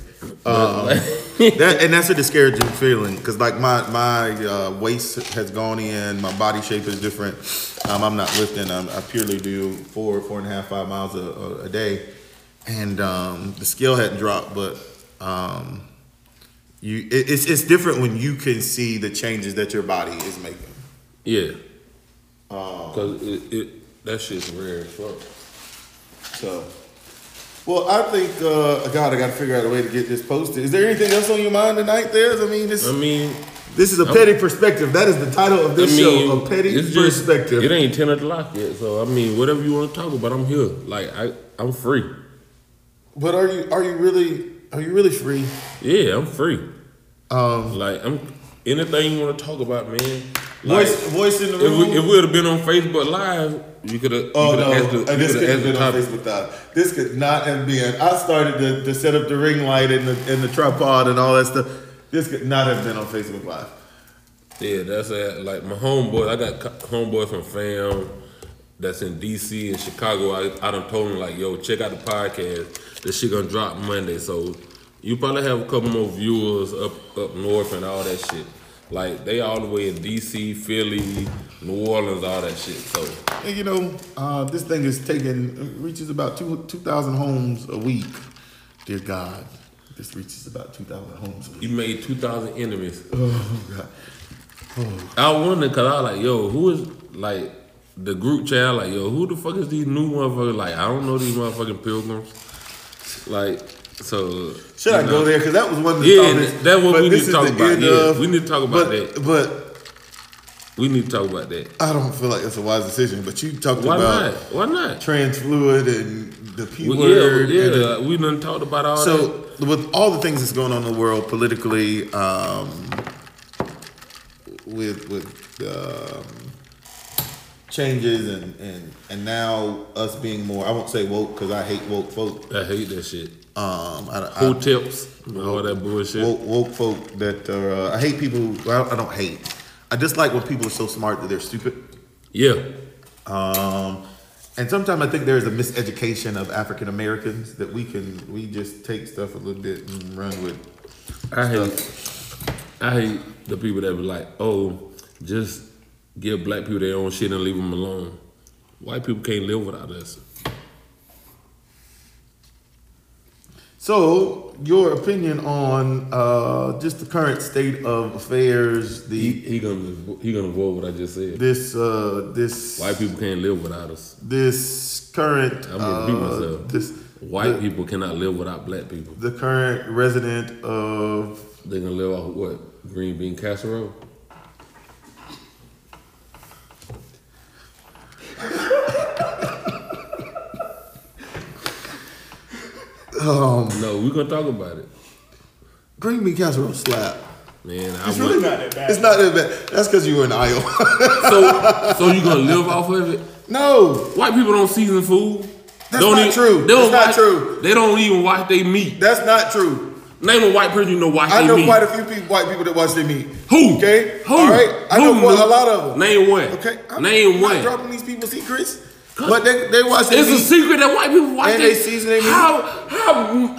that's a discouraging feeling because like my waist has gone in, my body shape is different. I'm not lifting. I purely do 4.5 miles a day. And the scale hadn't dropped, but It's different when you can see the changes that your body is making. Yeah. Because that shit's rare as fuck. So, well, I think, God, I got to figure out a way to get this posted. Is there anything else on your mind tonight, Theis? This is a petty perspective. That is the title of this show, a petty perspective. It ain't 10 o'clock yet, so whatever you want to talk about, I'm here. Like I'm free. But are you really free? Yeah, I'm free. Anything you want to talk about, man. Like, voice in the room. If we would have been on Facebook Live, you could have. Oh no, this could have been on Facebook Live. This could not have been. I started to set up the ring light and the tripod and all that stuff. This could not have been on Facebook Live. Yeah, that's like my homeboy. I got homeboy from FAM that's in D.C. and Chicago. I done told him, like, yo, check out the podcast. This shit gonna drop Monday. So you probably have a couple more viewers up north and all that shit. Like, they all the way in D.C., Philly, New Orleans, all that shit. So, and this thing is reaches about 2,000 homes a week. Dear God. This reaches about 2,000 homes. You made 2,000 enemies. Oh, God. Oh. I wonder, because I was like, yo, who is, like, the group chat? Like, yo, who the fuck is these new motherfuckers? Like, I don't know these motherfucking pilgrims. Like, so. Should I go there? Because that was one of the topics. Yeah, that's what we need to talk about. Yeah, we need to talk about that. But we need to talk about that. I don't feel like it's a wise decision, but you talked about. Why not? Why not? Trans fluid and the P word. Yeah, we done talked about all that. With all the things that's going on in the world politically, with changes and now us being more, I won't say woke because I hate woke folk. I hate that shit. All that bullshit. Woke folk that are, I hate people. Well, I don't hate. I dislike when people are so smart that they're stupid. Yeah. And sometimes I think there's a miseducation of African Americans that we just take stuff a little bit and run with. I hate the people that be like, oh, just give black people their own shit and leave them alone. White people can't live without us. So your opinion on just the current state of affairs? He gonna vote what I just said. This white people can't live without us. This current white people cannot live without black people. The current resident of they gonna live off what? Green bean casserole. No, we're going to talk about it. Green bean casserole slap. Man, it's really not that bad. It's not that bad. That's because you were in Iowa. So you going to live off of it? No. White people don't season food. That's not true. That's not true. They don't even wash their meat. That's not true. Name a white person you know wash their meat. I know quite a few white people that wash their meat. Who? Okay? Who? All right? I know a lot of them. Name one. Okay? I'm not dropping these people's secrets. But they watch their meat. It's a secret that white people watch their meat. And they season their meat.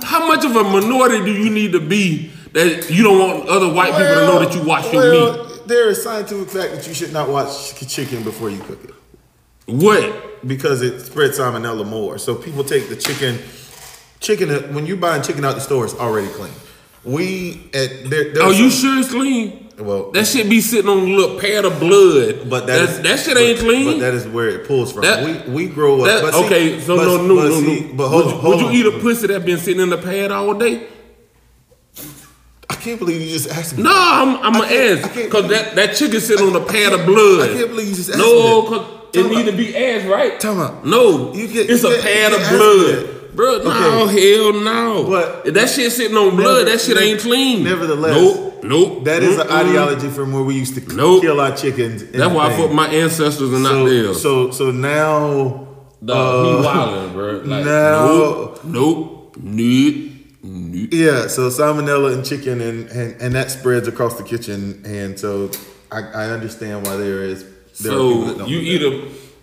How much of a minority do you need to be that you don't want other white people to know that you watch your meat? There is scientific fact that you should not watch chicken before you cook it. What? Because it spreads salmonella more. So people take the chicken when you're buying chicken out the store, it's already clean. You sure it's clean? Well, that shit be sitting on a little pad of blood. But that shit ain't clean. But that is where it pulls from. We grow up. No. But hold on. You eat a pussy that been sitting in the pad all day? I can't believe you just asked me. No, I'm an ass because that chicken sitting on a pad of blood. I can't believe you just asked me. No, because it need to be ass, right? Tell me. No, it's a pad of blood. Bro, no, hell no. But if that shit sitting on blood, that shit ain't clean. Nevertheless. Nope. That is an ideology from where we used to kill our chickens. That's why I thought my ancestors are not there. So now... Dog, he wildin', bro. Like, now... Nope. Yeah, so salmonella and chicken, and that spreads across the kitchen. And so I understand why there is... There are people that don't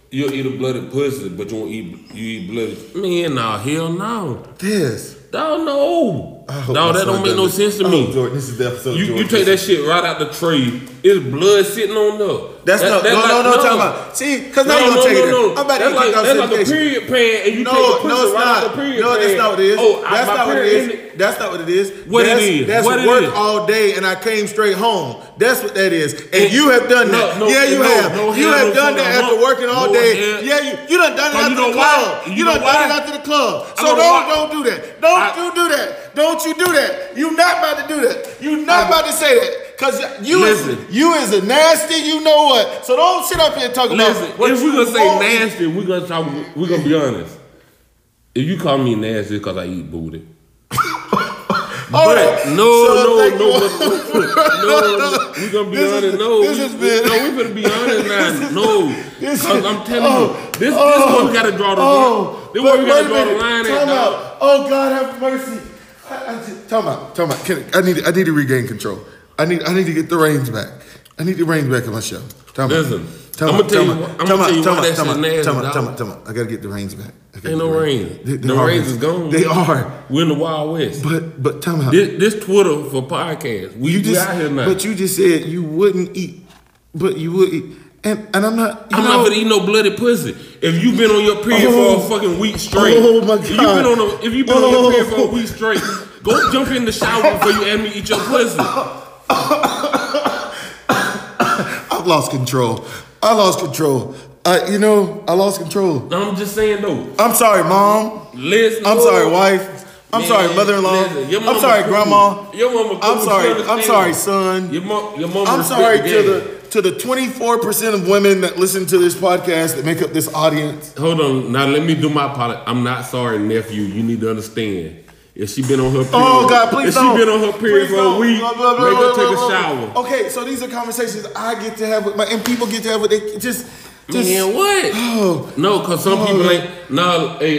You'll eat a blooded pussy, but you won't eat blooded. Man, nah, hell no. This. I don't know. No, that don't make no sense to me. Jordan, this is the episode. You take that shit right out the tray. It's blood sitting on there. That's not. Talking about. See, because now you gonna take it. No. I'm about to take that. That's like a period pan, and you take the pussy right out the period pan. No, that's not what it is. Oh, that's not what it is. That's not what it is. What it is? That's work all day, and I came straight home. That's what that is. And you have done that. Yeah, you have. You have done that after working all day. Yeah, you done done it out to the club. You done done it out to the club. So don't do that. Don't you do that. Don't you do that. You not about to do that. You not about to say that. Cause you is a nasty, you know what? So don't sit up here talking about what. If we're gonna say nasty, we're gonna be honest. If you call me nasty, it's cause I eat booty. But no. We're gonna be honest. No, we're gonna be honest now. No, cause I'm telling you, this is where we gotta draw the line. This is where we gotta draw the line at now. Oh God, have mercy. I need to regain control. I need to get the reins back. I need the reins back in my show. Listen, I'm gonna tell you. Tell me. I gotta get the reins back. Ain't no reins. The reins is gone. They are. We're in the Wild West. But tell me how. This Twitter for podcasts. We out here now. But you just said you wouldn't eat. But you would eat. And I'm not gonna eat no bloody pussy. If you've been on your period for a fucking week straight. Oh my God. If you've been on your period for a week straight, go jump in the shower before you have me eat your pussy. I've lost control. I lost control. I'm just saying though. I'm sorry, Mom. Listen. I'm sorry, wife. I'm sorry, mother-in-law. I'm sorry, Grandma. Your mama. I'm sorry, son. Your mama. I'm sorry to the 24% of women that listen to this podcast that make up this audience. Hold on. Now let me do my part. I'm not sorry, nephew. You need to understand. If she been on her period, for a week, make her take a shower. Okay, so these are conversations I get to have with people get to have with they just man, what? Oh, no, cause some people ain't how they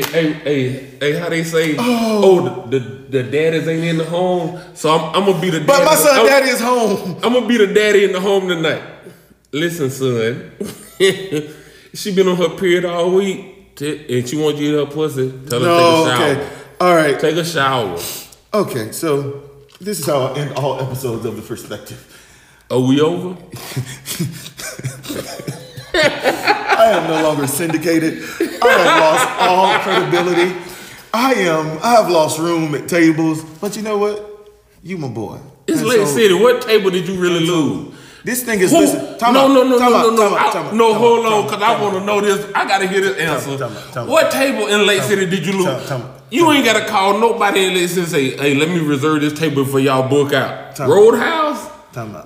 say? The daddies ain't in the home, so I'm gonna be the daddy. But my son, daddy is home. I'm gonna be the daddy in the home tonight. Listen, son, she been on her period all week, and she wants you to eat her pussy. Tell her to take a shower. Okay. All right. Take a shower. Okay, so this is how I end all episodes of The Perspective. Are we over? I am no longer syndicated. I have lost all credibility. I have lost room at tables. But you know what? You my boy. It's Lake City. What table did you really lose? This thing is... No, hold on, because I want to know this. I got to hear this answer. What table in Lake City did you lose? You ain't got to call nobody in Lake City and say, hey, let me reserve this table for y'all book out. Roadhouse?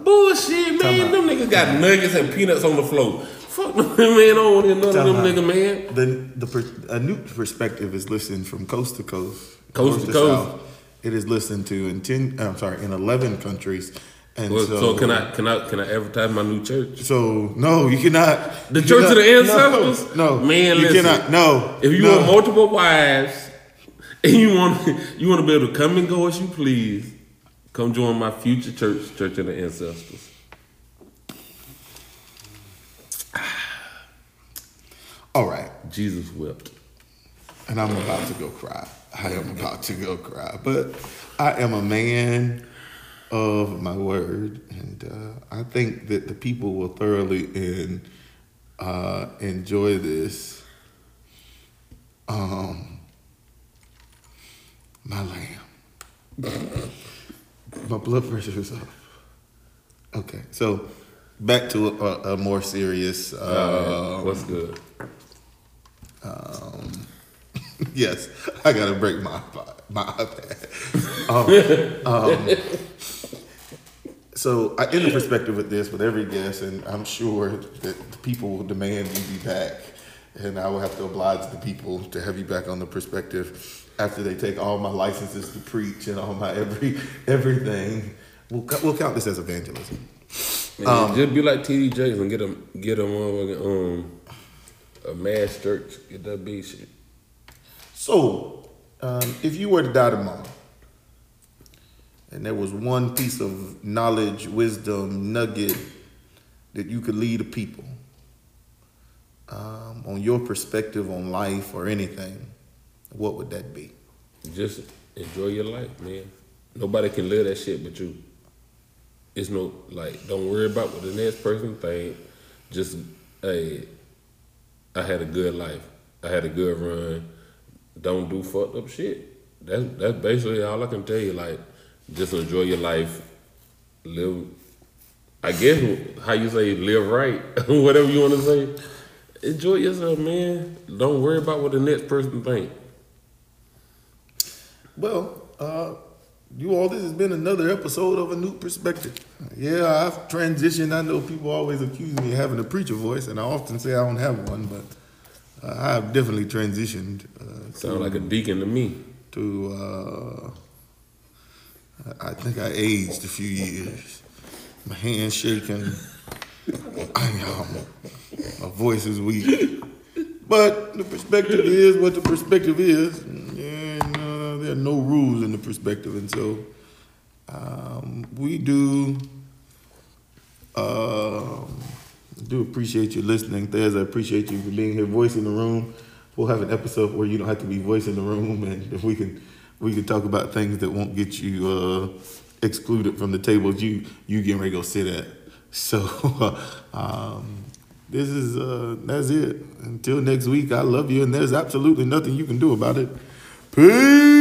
Bullshit, man. Them niggas got nuggets and peanuts on the floor. Fuck them, man. I don't want to hear none of them niggas, man. A new perspective is listened from coast to coast. Coast to coast. It is listened to in 11 countries. And so can I advertise my new church? So no, you cannot. The Church of the Ancestors? No, man, you cannot. No, if you want multiple wives and you want to be able to come and go as you please, come join my future church, Church of the Ancestors. All right, Jesus wept, and I'm about to go cry. I am about to go cry, but I am a man of my word, and I think that the people will thoroughly enjoy this. My lamb, my blood pressure is up. Okay, so back to a more serious. What's good? Yes, I gotta break my iPad. So I end the perspective with this with every guest, and I'm sure that the people will demand you be back, and I will have to oblige the people to have you back on The Perspective after they take all my licenses to preach and all my everything. We'll count this as evangelism. Man, just be like TD Jakes and get them a mass church. Get that big shit. So, if you were to die tomorrow, and there was one piece of knowledge, wisdom, nugget that you could lead the people on your perspective on life or anything, what would that be? Just enjoy your life, man. Nobody can live that shit but you. It's no, like, don't worry about what the next person think. Just, hey, I had a good life. I had a good run. Don't do fucked up shit. That's basically all I can tell you. Like, just enjoy your life. Live, I guess how you say live right. Whatever you want to say. Enjoy yourself, man. Don't worry about what the next person think. Well, you all, this has been another episode of A New Perspective. Yeah, I've transitioned. I know people always accuse me of having a preacher voice, and I often say I don't have one, but I've definitely transitioned. Sound like a deacon to me. I think I aged a few years. My hand's shaking. My voice is weak. But the perspective is what the perspective is. There are no rules in the perspective, and so we do appreciate you listening. Theis, I appreciate you for being here, voice in the room. We'll have an episode where you don't have to be voice in the room, and if we can talk about things that won't get you excluded from the tables you getting ready to go sit at. So this is that's it. Until next week, I love you, and there's absolutely nothing you can do about it. Peace.